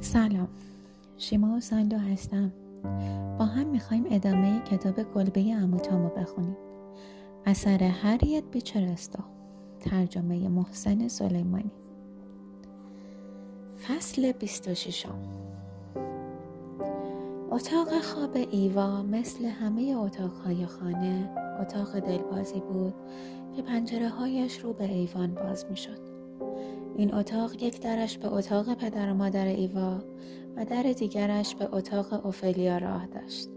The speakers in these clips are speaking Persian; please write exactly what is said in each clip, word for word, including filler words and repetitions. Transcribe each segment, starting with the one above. سلام، شیما اسانلو هستم. با هم میخوایم ادامه کتاب کلبه عمو تام رو بخونیم. اثر هریت بیچر استو، ترجمه محسن سلیمانی. فصل بیست و شش. اتاق خواب ایوا مثل همه اتاقهای خانه اتاق دلبازی بود که پنجره‌هایش رو به ایوان باز می‌شد. این اتاق یک درش به اتاق پدر و مادر ایوا و در دیگرش به اتاق اوفلیا راه داشت.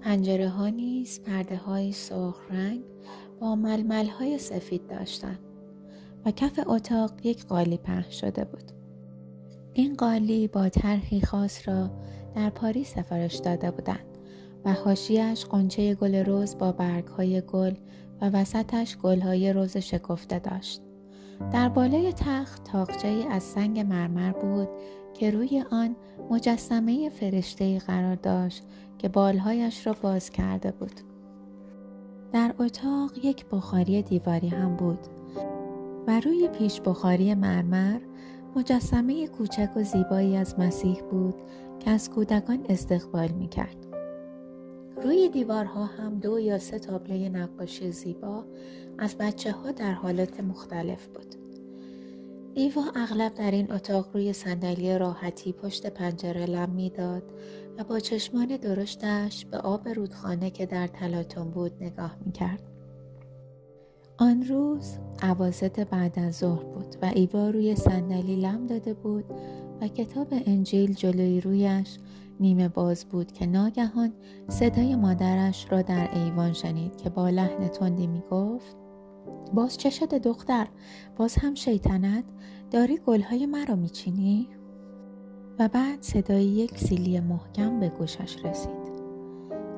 پنجره ها نیز پرده های سرخ رنگ با ململ های سفید داشتند و کف اتاق یک قالی پهن شده بود. این قالی با طرحی خاص را در پاریس سفارش داده بودند و حاشیه‌اش غنچه گل رز با برگ های گل و وسطش گل های رز شکفته داشت. در بالای تخت تاقچه‌ای از سنگ مرمر بود که روی آن مجسمه فرشته‌ای قرار داشت که بالهایش را باز کرده بود. در اتاق یک بخاری دیواری هم بود و روی پیش بخاری مرمر مجسمه کوچک و زیبایی از مسیح بود که از کودکان استقبال می‌کرد. روی دیوارها هم دو یا سه تابلوی نقاشی زیبا از بچه‌ها در حالات مختلف بود. ایوا اغلب در این اتاق روی صندلی راحتی پشت پنجره لم می‌داد و با چشمان درشتش به آب رودخانه که در تلاطم بود نگاه می‌کرد. آن روز اواسط بعد از ظهر بود و ایوا روی صندلی لم داده بود و کتاب انجیل جلوی رویش نیمه باز بود که ناگهان صدای مادرش را در ایوان شنید که با لحن تندی می گفت: باز چه شده دختر؟ باز هم شیطنت؟ داری گلهای من را می چینی؟ و بعد صدای یک سیلی محکم به گوشش رسید.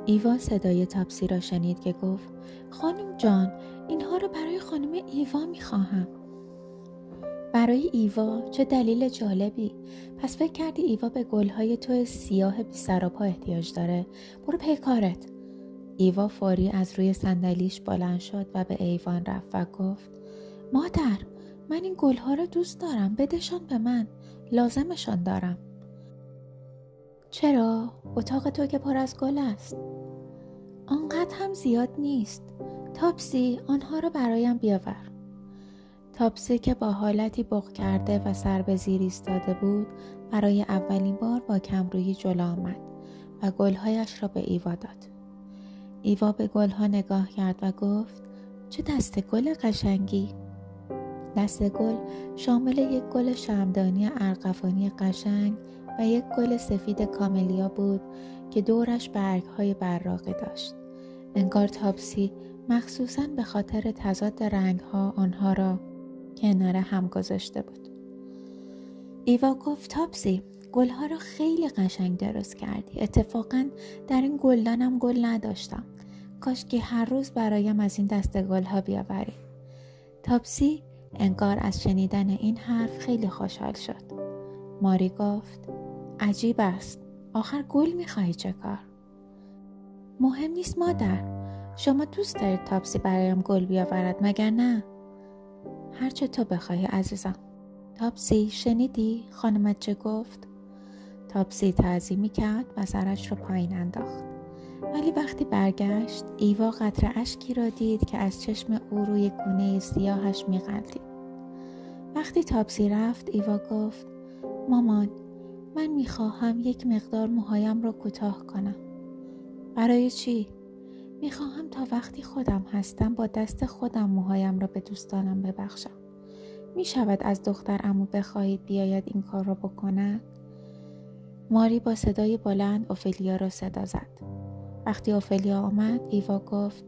ایوا صدای تپسی را شنید که گفت: خانم جان، اینها را برای خانم ایوا می خواهم. برای ایوا؟ چه دلیل جالبی! پس فکر کردی ایوا به گلهای تو سیاه بی سر پا احتیاج داره؟ برو پیکارت. ایوا فوری از روی صندلیش بلند شد و به ایوان رفت و گفت: مادر، من این گلها رو دوست دارم، بدشان به من، لازمشان دارم. چرا؟ اتاق تو که پر از گل است. آنقدر هم زیاد نیست. تاپسی، آنها رو برایم بیاور. تاپسی که با حالتی بغ کرده و سر به زیر ایستاده بود، برای اولین بار با کمرویی جلو آمد و گلهایش را به ایوا داد. ایوا به گلها نگاه کرد و گفت: چه دسته گل قشنگی! دسته گل شامل یک گل شمعدانی ارغوانی قشنگ و یک گل سفید کاملیا بود که دورش برگ‌های براقی داشت. انگار تاپسی مخصوصاً به خاطر تضاد رنگ‌ها آنها را کنار هم گذاشته بود. ایوا گفت: تاپسی، گلها را خیلی قشنگ درست کردی. اتفاقا در این گلدانم گل نداشتم. کاش که هر روز برایم از این دسته گلها بیاوری. تاپسی انگار از شنیدن این حرف خیلی خوشحال شد. ماری گفت: عجیب است. آخر گل میخواهی چه کار؟ مهم نیست مادر. شما دوست دارید تاپسی برایم گل بیاورد، مگر نه؟ هرچه تو بخواهی عزیزم. تاپسی، شنیدی خانمت چه گفت؟ تاپسی تعظیمی کرد و سرش رو پایین انداخت. ولی وقتی برگشت، ایوا قطره اشکی را دید که از چشم او روی گونه سیاهش می‌غلتید. وقتی تاپسی رفت، ایوا گفت: مامان، من می‌خواهم یک مقدار موهایم را کوتاه کنم. برای چی؟ میخواهم تا وقتی خودم هستم با دست خودم موهایم را به دوستانم ببخشم. میشود از دختر عمو بخواهید بیاید این کار را بکند؟ ماری با صدای بلند اوفلیا را صدا زد. وقتی اوفلیا آمد، ایوا گفت: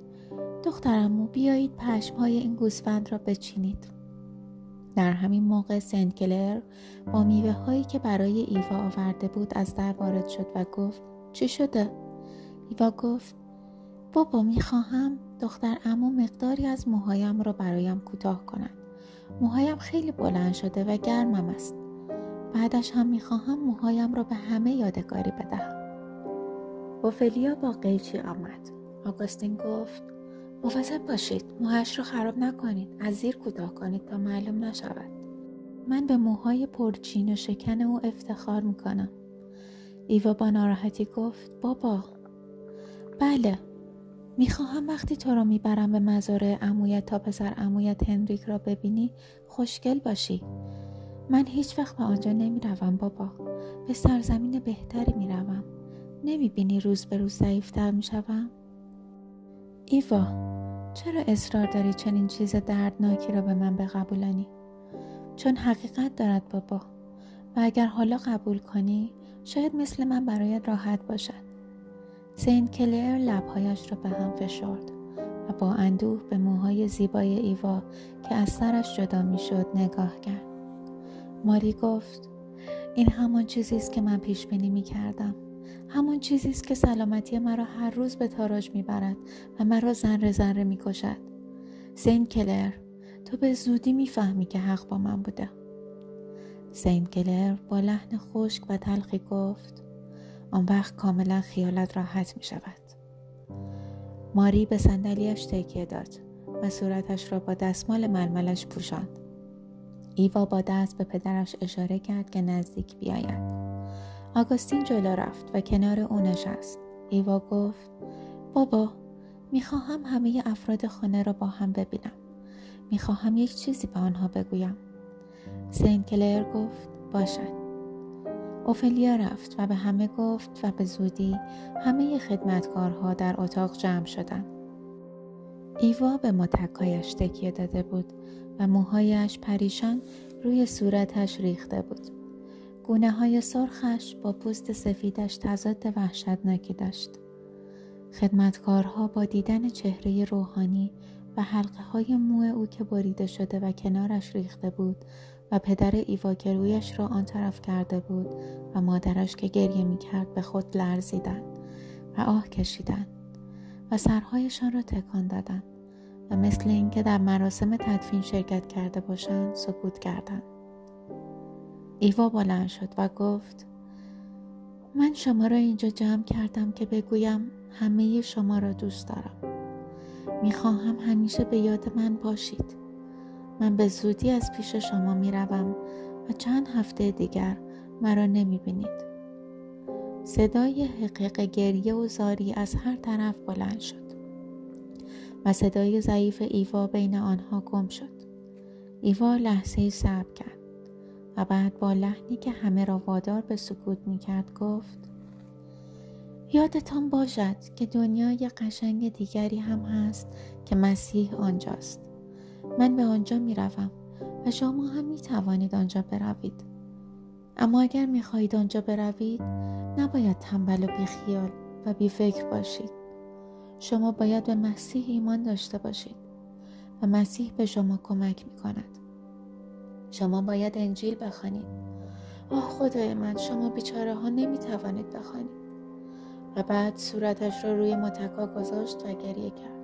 دختر عمو، بیایید پشمهای این گوسفند را بچینید. در همین موقع سنت کلر با میوه هایی که برای ایوا آورده بود از در وارد شد و گفت: چی شده؟ ایوا گفت: بابا، میخواهم دختر عمو مقداری از موهایم را برایم کوتاه کند. موهایم خیلی بلند شده و گرمم است. بعدش هم میخواهم موهایم را به همه یادگاری بدهم. اوفلیا با قیچی آمد. آگوستین گفت: مواظب باشید، موهاش رو خراب نکنید، از زیر کوتاه کنید تا معلوم نشود. من به موهای پرچین و شکن او افتخار میکنم. ایوا با ناراحتی گفت بابا. بله، میخواهم وقتی تو را میبرم به مزارع عمویت تا پسر عمویت هنریک را ببینی خوشگل باشی. من هیچ وقت به آنجا نمیروم بابا، به سرزمین بهتری میروم. نمیبینی روز به روز ضعیفتر میشوم؟ ایوا، چرا اصرار داری چنین چیز دردناکی را به من بقبولانی؟ چون حقیقت دارد بابا، و اگر حالا قبول کنی شاید مثل من برایت راحت باشد. سینت کلیر لبهایش را به هم فشرد و با اندوه به موهای زیبای ایوا که از سرش جدا می شد نگاه کرد. ماری گفت این همان چیزی است که من پیش بینی می کردم. همان چیزی است که سلامتی مرا هر روز به تاراج می برد و مرا ذره ذره می کشد. سینت کلیر، تو به زودی می فهمی که حق با من بوده. سینت کلیر با لحن خشک و تلخی گفت آن وقت کاملا خیالت راحت می شود. ماری به صندلیاش تکیه داد و صورتش را با دستمال ململش پوشاند. ایوا با دست به پدرش اشاره کرد که نزدیک بیاید. آگوستین جلو رفت و کنار او نشست. ایوا گفت بابا، می خواهم همه افراد خانه را با هم ببینم. می خواهم یک چیزی به آنها بگویم. سینت کلیر گفت باشد. اوفلیا رفت و به همه گفت و به زودی همه خدمتکارها در اتاق جمع شدند. ایوا به متکایش تکیه داده بود و موهایش پریشان روی صورتش ریخته بود. گونه های سرخش با پوست سفیدش تضاد وحشتناکی داشت. خدمتکارها با دیدن چهره روحانی و حلقه های مو او که بریده شده و کنارش ریخته بود و پدر ایوا که رویش را آن طرف کرده بود و مادرش که گریه می کرد به خود لرزیدند و آه کشیدند و سرهایشان را تکان دادند و مثل اینکه در مراسم تدفین شرکت کرده باشند سکوت کردند. ایوا بلند شد و گفت من شما را اینجا جمع کردم که بگویم همه شما را دوست دارم. می خواهم همیشه به یاد من باشید. من به زودی از پیش شما می روم و چند هفته دیگر مرا نمی بینید. صدای حقیق گریه و زاری از هر طرف بلند شد و صدای ضعیف ایوا بین آنها گم شد. ایوا لحظه‌ای صبر کرد و بعد با لحنی که همه را وادار به سکوت می کرد گفت یادتان باشد که دنیای قشنگ دیگری هم هست که مسیح آنجاست. من به آنجا می روم و شما هم می توانید آنجا بروید. اما اگر می خواهید آنجا بروید نباید تنبل و بیخیال و بیفکر باشید. شما باید به مسیح ایمان داشته باشید و مسیح به شما کمک می کند. شما باید انجیل بخوانید. آه خدای من، شما بیچاره ها نمی توانید بخوانید. و بعد صورتش را روی متکا گذاشت و گریه کرد.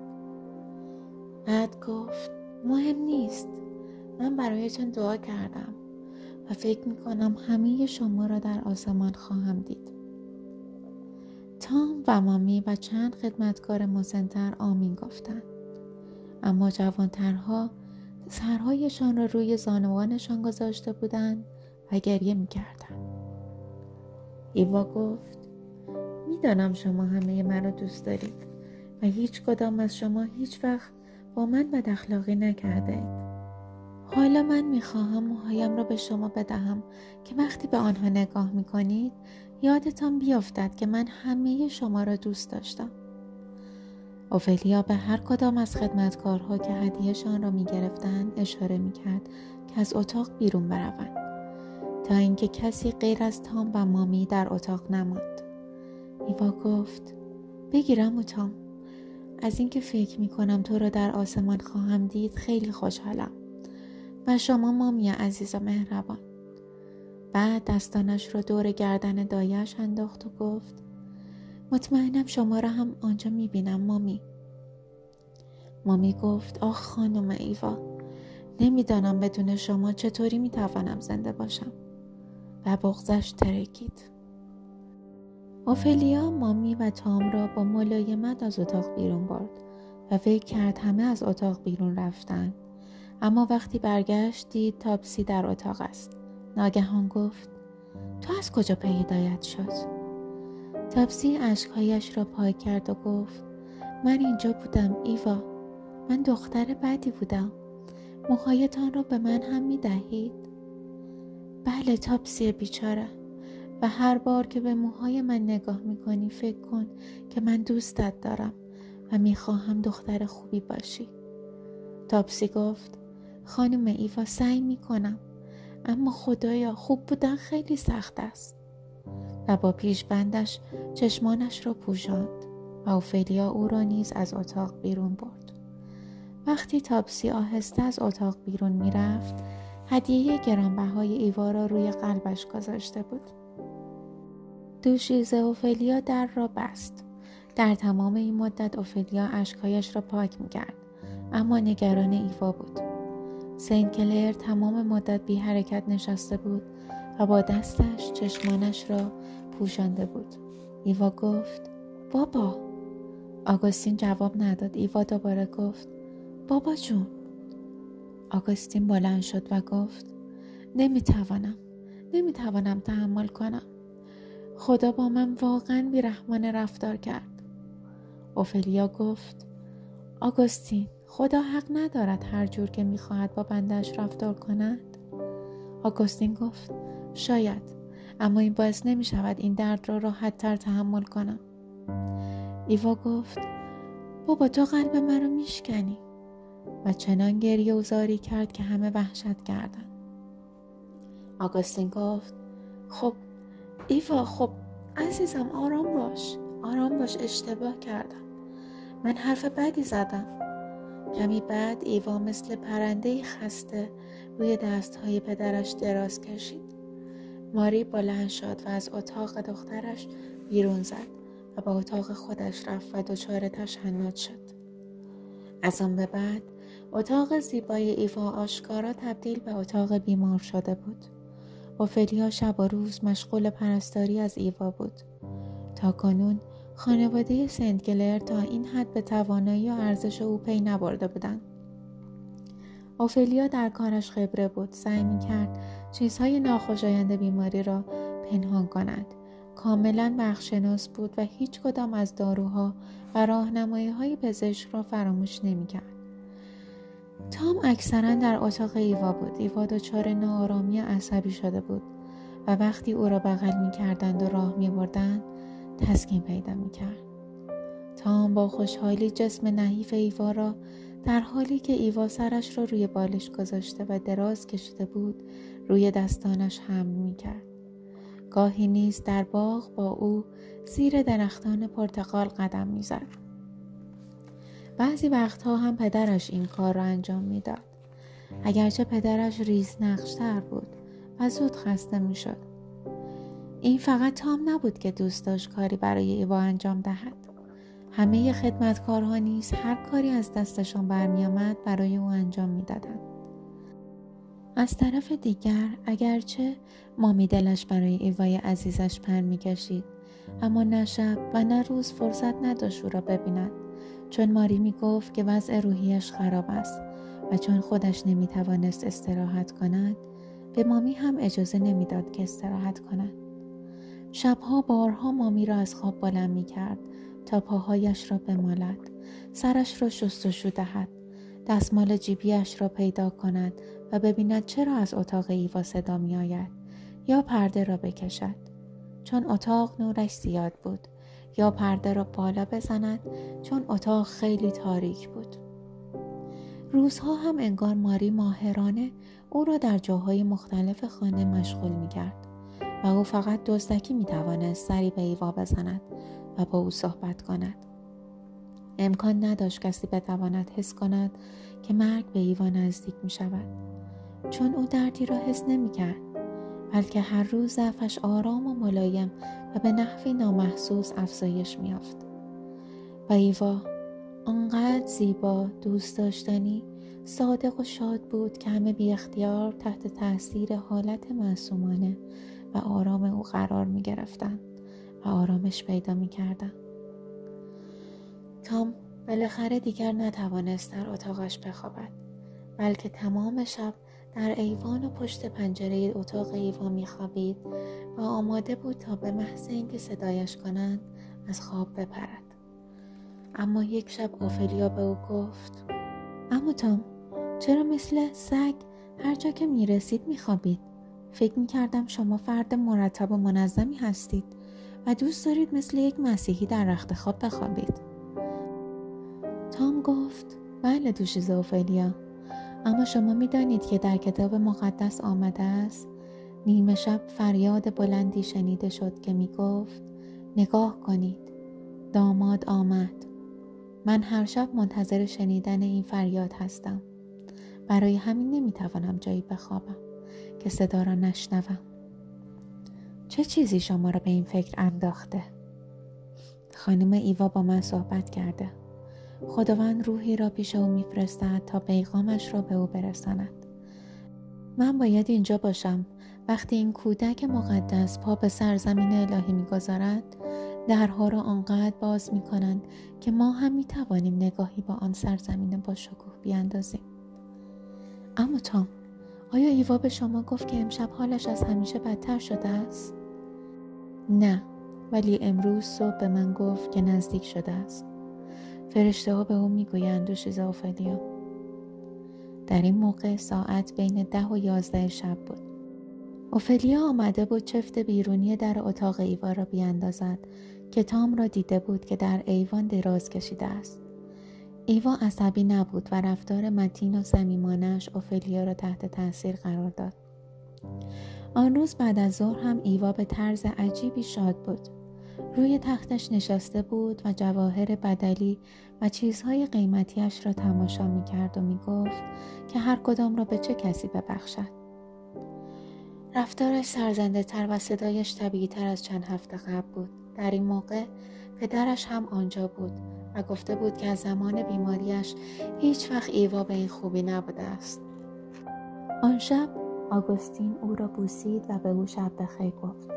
بعد گفت مهم نیست، من برایتان دعا کردم و فکر میکنم همه شما را در آسمان خواهم دید. تام و مامی و چند خدمتکار مسن‌تر آمین گفتند، اما جوانترها سرهایشان را روی زانوانشان گذاشته بودند و گریه میکردند. ایوا گفت میدانم شما همه مرا دوست دارید و هیچ کدام از شما هیچ وقت با من بد اخلاقی نکرده اید. حالا من میخواهم موهایم را به شما بدهم که وقتی به آنها نگاه میکنید یادتان بیافتد که من همه شما را دوست داشتم. اوفلیا به هر کدام از خدمتکارها که هدیهشان را میگرفتند اشاره میکرد که از اتاق بیرون بروند تا اینکه کسی غیر از تام و مامی در اتاق نماند. ایوا گفت بگیرم تام، از اینکه فکر میکنم تو را در آسمان خواهم دید خیلی خوشحالم. و شما مامی عزیز و مهربان. بعد دستانش را دور گردن دایه‌اش انداخت و گفت مطمئنم شما را هم آنجا میبینم مامی. مامی گفت آخ خانم ایوا، نمیدانم بدون شما چطوری میتوانم زنده باشم. و بغضش ترکید. اوفلیا مامی و تام را با ملایمت از اتاق بیرون برد و فکر کرد همه از اتاق بیرون رفتن. اما وقتی برگشت دید تاپسی در اتاق است. ناگهان گفت تو از کجا پیدایت شد؟ تاپسی اشکهایش را پاک کرد و گفت من اینجا بودم ایوا، من دختر بدی بودم. موهایتان را به من هم می دهید؟ بله تاپسی بیچاره، و هر بار که به موهای من نگاه می کنی فکر کن که من دوستت دارم و می خواهم دختر خوبی باشی. تاپسی گفت خانم ایوا سعی می کنم، اما خدایا خوب بودن خیلی سخت است. و با پیشبندش چشمانش را پوشاند و اوفیلیا او را نیز از اتاق بیرون برد. وقتی تاپسی آهسته از اتاق بیرون می رفت هدیه گرانبهای ایوا را روی قلبش گذاشته بود. دوشیز اوفیلیا در را بست. در تمام این مدت اوفیلیا اشکهایش را پاک می کرد، اما نگران ایوا بود. سین کلر تمام مدت بی حرکت نشسته بود و با دستش چشمانش را پوشانده بود. ایوا گفت بابا. آگوستین جواب نداد. ایوا دوباره گفت بابا جون. آگوستین بلند شد و گفت نمیتوانم نمیتوانم تحمل کنم. خدا با من واقعا بیرحمانه رفتار کرد. اوفیلیا گفت آگوستین خدا حق ندارد هر جور که میخواهد با بندش رفتار کند. آگوستین گفت شاید، اما این باعث نمیشود این درد را راحت تر تحمل کنم. ایوا گفت بابا تو قلب من را میشکنی، و چنان گریه و زاری کرد که همه وحشت کردند. آگوستین گفت خب ایوا، خب عزیزم آرام باش آرام باش اشتباه کردم، من حرف بدی زدم. کمی بعد ایوا مثل پرنده‌ای خسته روی دستهای پدرش دراز کشید. ماری بلند شد و از اتاق دخترش بیرون زد و به اتاق خودش رفت و دچار تشنج شد. از آن به بعد اتاق زیبای ایوا آشکارا تبدیل به اتاق بیمار شده بود. اوفیلیا شب و روز مشغول پرستاری از ایوا بود. تا کنون خانواده سنت گلر تا این حد به توانایی و ارزش او پی نبرده بودند. اوفیلیا در کارش خبره بود. سعی می‌کرد چیزهای ناخوشایند بیماری را پنهان کند. کاملاً بخشناس بود و هیچ کدام از داروها و راهنمایی‌های پزشک را فراموش نمی‌کرد. تام اکثراً در اتاق ایوا بود. ایوا دچار ناآرامی عصبی شده بود و وقتی او را بغل می‌کردند و راه می‌بردند تسکین پیدا می‌کرد. تام با خوشحالی جسم نحیف ایوا را در حالی که ایوا سرش را روی بالش گذاشته و دراز کشیده بود روی دستانش حمل می‌کرد. گاهی نیز در باغ با او زیر درختان پرتقال قدم می‌زد. بعضی وقتها هم پدرش این کار را انجام می‌داد. اگرچه پدرش ریز نقش‌تر بود و زود خسته می‌شد. این فقط تام نبود که دوست داشت کاری برای ایوا انجام دهد. همه خدمتکارها نیز هر کاری از دستشان برمی آمد برای او انجام می‌دادند. از طرف دیگر اگرچه مامی دلش برای ایوای عزیزش پر می‌کشید، اما نه شب و نه روز فرصت نداشت او را ببیند، چون ماری می‌گفت که وضع روحیش خراب است و چون خودش نمی‌توانست استراحت کند به مامی هم اجازه نمی‌داد که استراحت کند. شب‌ها بارها مامی را از خواب بلند می‌کرد تا پاهایش را بمالد، سرش را شستشو دهد، دستمال جیبیش را پیدا کند و ببیند چرا از اتاق ایوا صدا می آید، یا پرده را بکشد چون اتاق نورش زیاد بود، یا پرده را بالا بزند چون اتاق خیلی تاریک بود. روزها هم انگار ماری ماهرانه او را در جاهای مختلف خانه مشغول می کرد و او فقط دزدکی می توانست سری به ایوا بزند و با او صحبت کند. امکان نداشت کسی بتواند حس کند که مرگ به ایوا نزدیک می شود، چون او دردی را حس نمی کرد، بلکه هر روز ضعفش آرام و ملایم و به نحوی نامحسوس افزایش می یافت. و ایوا آنقدر زیبا، دوست داشتنی، صادق و شاد بود که همه بی اختیار تحت تاثیر حالت معصومانه و آرام او قرار می گرفتند و آرامش پیدا می کردن. تام بالاخره دیگر نتوانست در اتاقش بخوابد، بلکه تمام شب در ایوان و پشت پنجره اتاق ایوان میخوابید و آماده بود تا به محض اینکه صدایش کنند از خواب بپرد. اما یک شب اوفلیا به او گفت: عمو تام، چرا مثل سگ هر جا که میرسید میخوابید؟ فکر میکردم شما فرد مرتب و منظمی هستید و دوست دارید مثل یک مسیحی در رخت خواب بخوابید. تام گفت: بله دوشیزه اوفلیا، اما شما میدانید که در کتاب مقدس آمده است: نیمه شب فریاد بلندی شنیده شد که میگفت: نگاه کنید، داماد آمد. من هر شب منتظر شنیدن این فریاد هستم، برای همین نمیتوانم جایی بخوابم که صدا را نشنوم. چه چیزی شما را به این فکر انداخته؟ خانم ایوا با من صحبت کرده. خداوند روحی را پیش او میفرستد تا پیغامش را به او برساند. من باید اینجا باشم. وقتی این کودک مقدس پا به سرزمین الهی میگذارد، درها را آنقدر باز میکنند که ما هم میتوانیم نگاهی با آن سرزمین با شکوه بیاندازیم. اما تام، آیا ایوا به شما گفت که امشب حالش از همیشه بدتر شده است؟ نه، ولی امروز صبح به من گفت که نزدیک شده است. فرشته ها به او میگویند دوشیزه اوفلیا. در این موقع ساعت بین ده و یازده شب بود. اوفلیا آمده بود چفت بیرونی در اتاق ایوا را بیاندازد که تام را دیده بود که در ایوان دراز کشیده است. ایوا عصبی نبود و رفتار متین و صمیمانه‌اش اوفلیا را تحت تاثیر قرار داد. آن روز بعد از ظهر هم ایوا به طرز عجیبی شاد بود. روی تختش نشسته بود و جواهر بدلی و چیزهای قیمتیش را تماشا می‌کرد و می‌گفت که هر کدام را به چه کسی ببخشد. رفتارش سرزنده تر و صدایش طبیعی تر از چند هفته قبل بود. در این موقع پدرش هم آنجا بود و گفته بود که از زمان بیماریش هیچ وقت ایوا به این خوبی نبوده است. آن شب آگوستین او را بوسید و به او شب بخیر گفت.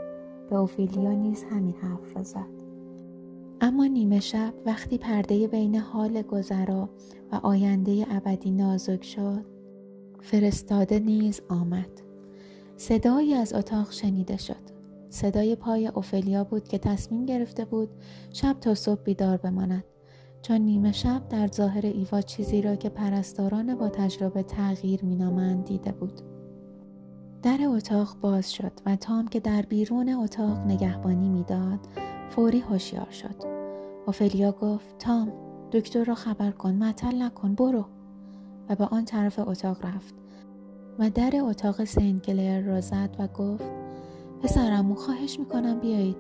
به اوفلیا نیز همین حرف را زد. اما نیمه شب وقتی پرده بین حال گذرا و آینده ابدی نازک شد، فرستاده نیز آمد. صدایی از اتاق شنیده شد. صدای پای اوفلیا بود که تصمیم گرفته بود شب تا صبح بیدار بماند، چون نیمه شب در ظاهر ایوا چیزی را که پرستاران با تجربه تغییر می‌نامند دیده بود. در اتاق باز شد و تام که در بیرون اتاق نگهبانی می‌داد، فوری هوشیار شد. اوفلیا گفت: تام، دکتر را خبر کن، معطل نکن، برو. و به آن طرف اتاق رفت و در اتاق سنت کلر را زد و گفت: پسرمو، خواهش میکنم بیایید.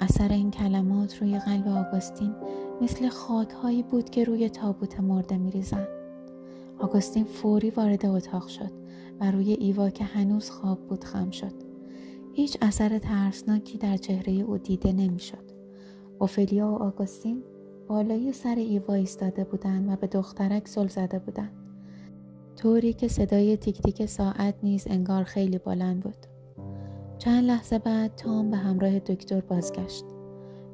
اثر این کلمات روی قلب آگوستین مثل خاکهایی بود که روی تابوت مرده میریزند. آگوستین فوری وارد اتاق شد و روی ایوا که هنوز خواب بود خم شد. هیچ اثر ترسناکی در چهره او دیده نمیشد. اوفلیا و آگوستین بالای سر ایوا ایستاده بودند و به دخترک زل زده بودند، طوری که صدای تیک تیک ساعت نیز انگار خیلی بلند بود. چند لحظه بعد تام به همراه دکتر بازگشت.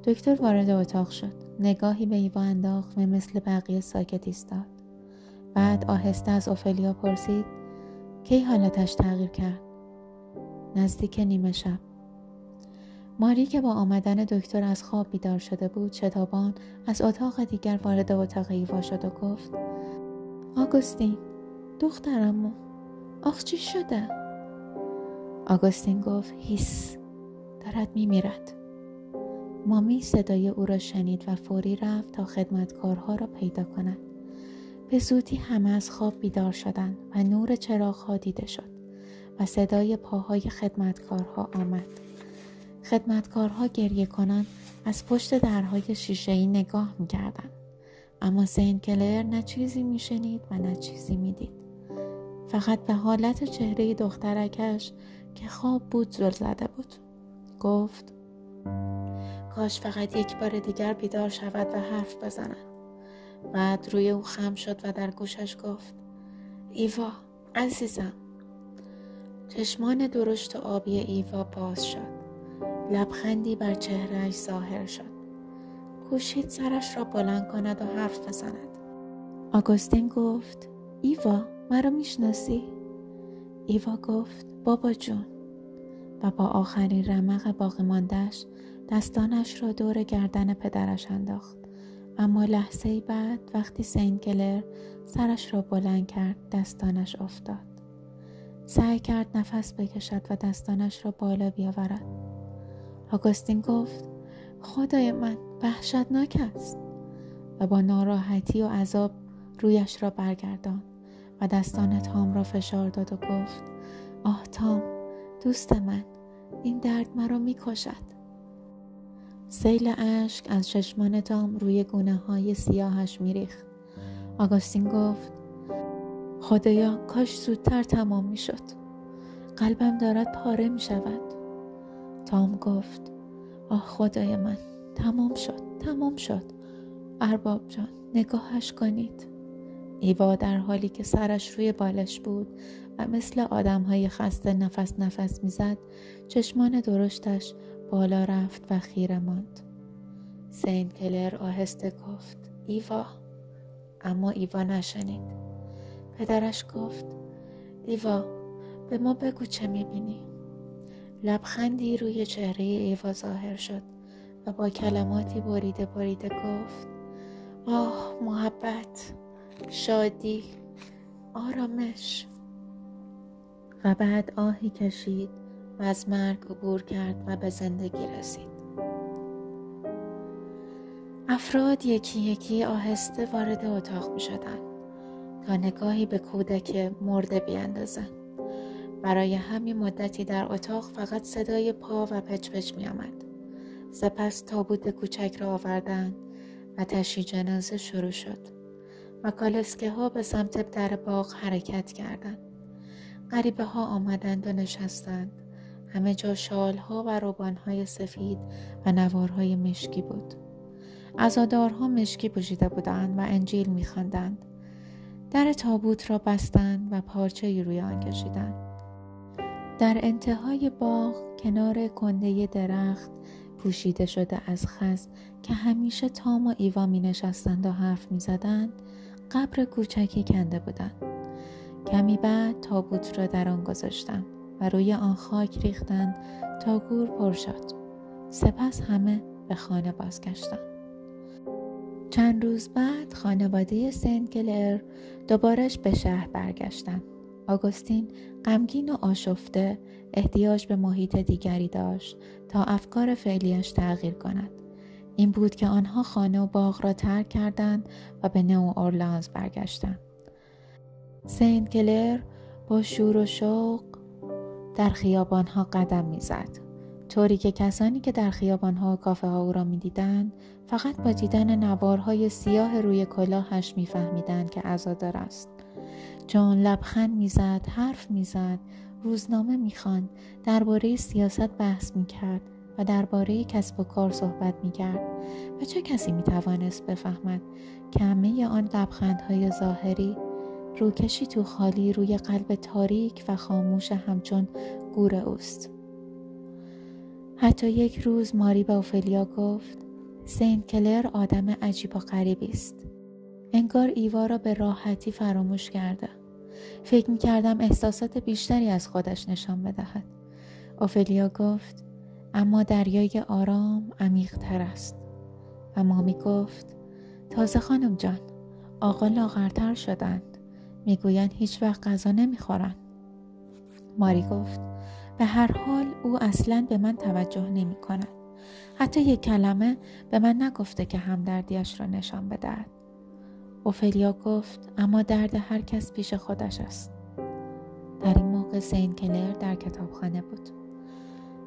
دکتر وارد اتاق شد، نگاهی به ایوا انداخت و مثل بقیه ساکت ایستاد. بعد آهسته از اوفلیا پرسید: کی حالتش تغییر کرد؟ نزدیک نیمه شب. ماری که با آمدن دکتر از خواب بیدار شده بود، شتابان از اتاق دیگر وارد اتاق ایوا شد و گفت: آگوستین، دخترمو، آخ چی شده؟ آگوستین گفت: هیس، دارد میمیرد. مامی صدای او را شنید و فوری رفت تا خدمتکارها را پیدا کند. به زودی همه از خواب بیدار شدند و نور چراغ‌ها دیده شد و صدای پاهای خدمتکارها آمد. خدمتکارها گریه کنند از پشت درهای شیشه‌ای نگاه می‌کردند، اما سنت کلر نه چیزی میشنید و نه چیزی میدید. فقط به حالت چهره دخترکش که خواب بود زل زده بود. گفت: کاش فقط یک بار دیگر بیدار شود و حرف بزند. بعد روی او خم شد و در گوشش گفت: ایوا عزیزم. چشمان درشت آبی ایوا باز شد. لبخندی بر چهرهش ظاهر شد. کوشید سرش را بلند کند و حرف بزند. آگوستین گفت: ایوا، مرا میشناسی؟ ایوا گفت: بابا جون. و با آخرین رمق باقی مانده‌اش دستانش را دور گردن پدرش انداخت. اما لحظه‌ای بعد وقتی سنت کلر سرش را بلند کرد دستانش افتاد. سعی کرد نفس بکشد و دستانش را بالا بیاورد. آگوستین گفت: خدای من، وحشتناک است. و با ناراحتی و عذاب رویش را برگردان و دستان تام را فشار داد و گفت: آه تام، دوست من، این درد مرا می‌کشد. سیل اشک از چشمان تام روی گونه‌های سیاهش می‌ریخت. آگوستین گفت: خدایا، کاش زودتر تمام می‌شد. قلبم دارد پاره می‌شود. تام گفت: آه خدای من، تمام شد، تمام شد. ارباب جان، نگاهش کنید. ایوا در حالی که سرش روی بالش بود و مثل آدم‌های خسته نفس نفس می‌زد، چشمان درشتش بالا رفت و خیره ماند. سنت کلر آهسته گفت: ایوا. اما ایوا نشنید. پدرش گفت: ایوا، به ما بگو چه میبینی؟ لبخندی روی چهره ایوا ظاهر شد و با کلماتی بریده بریده گفت: آه، محبت، شادی، آرامش. و بعد آهی کشید و از مرگ عبور کرد و به زندگی رسید. افراد یکی یکی آهسته وارد اتاق می شدن تا نگاهی به کودک مرده بیاندازن. برای همین مدتی در اتاق فقط صدای پا و پچ‌پچ می آمد. سپس تابوت کوچک را آوردند و تشییع جنازه شروع شد و کالسکه ها به سمت در باغ حرکت کردند. غریبه ها آمدند و نشستند. همه جا شال‌ها و روبان‌های سفید و نوارهای مشکی بود. عزادارها مشکی پوشیده بودند و انجیل می‌خواندند. در تابوت را بستند و پارچه‌ای روی آن کشیدند. در انتهای باغ کنار کنده درخت پوشیده شده از خس که همیشه تام و ایوا می‌نشستند و حرف می‌زدند، قبر کوچکی کنده بودند. کمی بعد تابوت را در آن گذاشتند و روی آن خاک ریختند تا گور پر شد. سپس همه به خانه بازگشتند. چند روز بعد خانواده سنت کلر دوبارش به شهر برگشتند. آگوستین غمگین و آشفته احتیاج به محیط دیگری داشت تا افکار فعلیش تغییر کند. این بود که آنها خانه و باغ را ترک کردند و به نو اورلانز برگشتند. سنت کلر با شور و شوق در خیابان‌ها قدم می‌زد، طوری که کسانی که در خیابان‌ها و کافه‌ها او را می‌دیدند فقط با دیدن نوارهای سیاه روی کلاهش می‌فهمیدند که عزادار است. جان لبخند می‌زد، حرف می‌زد، روزنامه می‌خواند، درباره سیاست بحث می‌کرد و درباره کسب و کار صحبت می‌کرد. و چه کسی می‌توانست بفهمد که همه آن لبخندهای ظاهری روکشی تو خالی روی قلب تاریک و خاموش همچون گور اوست. حتی یک روز ماری به اوفلیا گفت: سنت کلر آدم عجیب و غریبی است. انگار ایوا را به راحتی فراموش کرده. فکر می‌کردم احساسات بیشتری از خودش نشان بدهد. اوفلیا گفت: اما دریای آرام عمیق‌تر است. و مامی گفت: تازه خانم جان، آقا لاغرتر شدند. میگویند هیچ وقت غذا نمیخورن. ماری گفت: به هر حال او اصلاً به من توجه نمی کند. حتی یک کلمه به من نگفته که همدردیش را نشان بدهد. اوفلیا گفت: اما درد هر کس پیش خودش است. در این موقع سنت کلر در کتابخانه بود.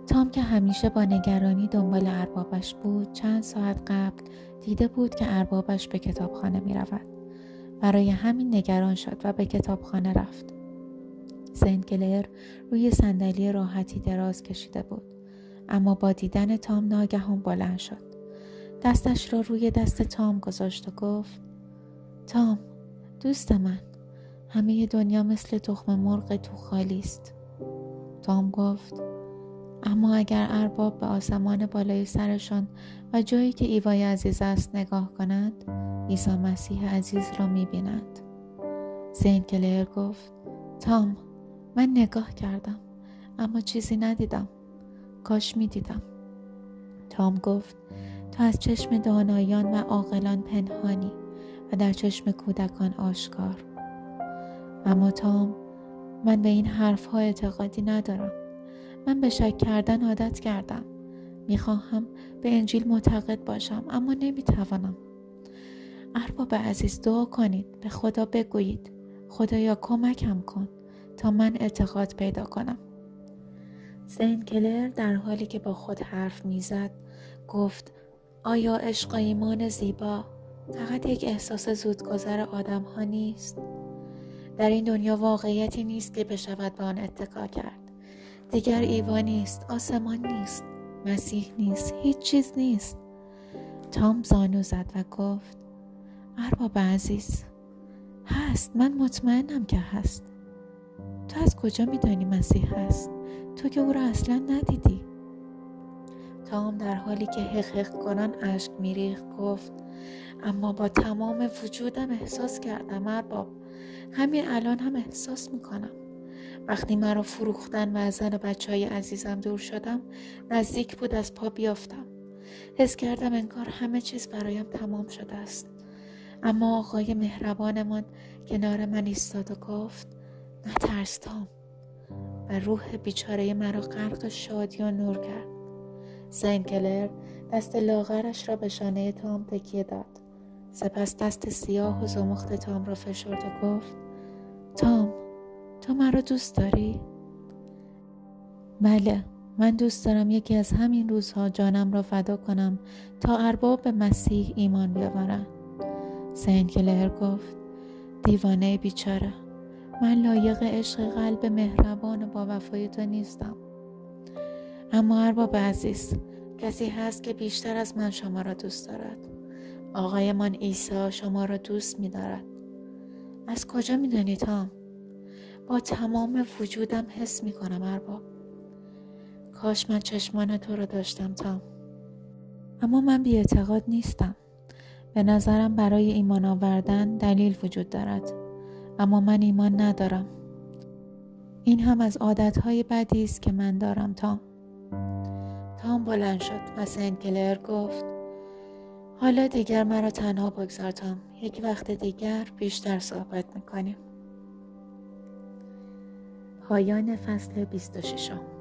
تام که همیشه با نگرانی دنبال اربابش بود، چند ساعت قبل دیده بود که اربابش به کتابخانه می رود. برای همین نگران شد و به کتابخانه رفت. سنت کلر روی صندلی راحتی دراز کشیده بود، اما با دیدن تام ناگهان بلند شد. دستش را روی دست تام گذاشت و گفت: تام، دوست من، همه دنیا مثل تخم مرغ تو خالی است. تام گفت: اما اگر ارباب به آسمان بالای سرشان و جایی که ایوای عزیز است نگاه کنند، عیسی مسیح عزیز را می‌بینند. سنت کلر گفت: تام، من نگاه کردم اما چیزی ندیدم. کاش می‌دیدم. تام گفت: تو از چشم دانایان و عاقلان پنهانی و در چشم کودکان آشکار. اما تام، من به این حرف‌ها اعتقادی ندارم. من به شک کردن عادت کردم. می‌خواهم به انجیل معتقد باشم اما نمی‌توانم. ارباب عزیز، دعا کنید، به خدا بگویید: خدایا کمکم کن تا من اعتقاد پیدا کنم. سنت کلر در حالی که با خود حرف می‌زد گفت: آیا عشق و ایمان زیبا فقط یک احساس زودگذر آدم‌ها نیست؟ در این دنیا واقعیتی نیست که بشود به آن اتکا کرد. دیگر ایوا نیست، آسمان نیست، مسیح نیست، هیچ چیز نیست. تام زانو زد و گفت: ارباب عزیز، هست. من مطمئنم که هست. تو از کجا می‌دانی مسیح هست؟ تو که او را اصلاً ندیدی. تام در حالی که حق حق کنان اشک می‌ریخت گفت: اما با تمام وجودم احساس کردم ارباب. همین الان هم احساس می‌کنم. وقتی مرا فروختن و از زن و بچه‌های عزیزم دور شدم، نزدیک بود از پا بیافتم. حس کردم انگار همه چیز برایم تمام شده است. اما آقای مهربانمان کنار من ایستاد و گفت: نترس تام، و روح بیچاره مرا غرق شادی و نور کرد. سنت کلر دست لاغرش را به شانه تام تکیه داد، سپس دست سیاه و زمخت تام را فشرد و گفت: تام، تو مرا دوست داری؟ بله، من دوست دارم یکی از همین روزها جانم را فدا کنم تا ارباب به مسیح ایمان بیاورند. سنت کلر گفت: دیوانه بیچاره، من لایق عشق قلب مهربان و با وفای تو نیستم. اما ارباب عزیز، کسی هست که بیشتر از من شما را دوست دارد. آقای من عیسی شما را دوست می دارد. از کجا می دانی تام؟ با تمام وجودم حس می کنم ارباب. کاش من چشمان تو را داشتم تام. اما من بی اعتقاد نیستم. به نظرم برای ایمان آوردن دلیل وجود دارد، اما من ایمان ندارم. این هم از عادتهای بدی است که من دارم تام. تام بلند شد و سنت کلر گفت: حالا دیگر مرا تنها بگذار تام. یک وقت دیگر بیشتر صحبت میکنیم. پایان فصل بیست و ششم.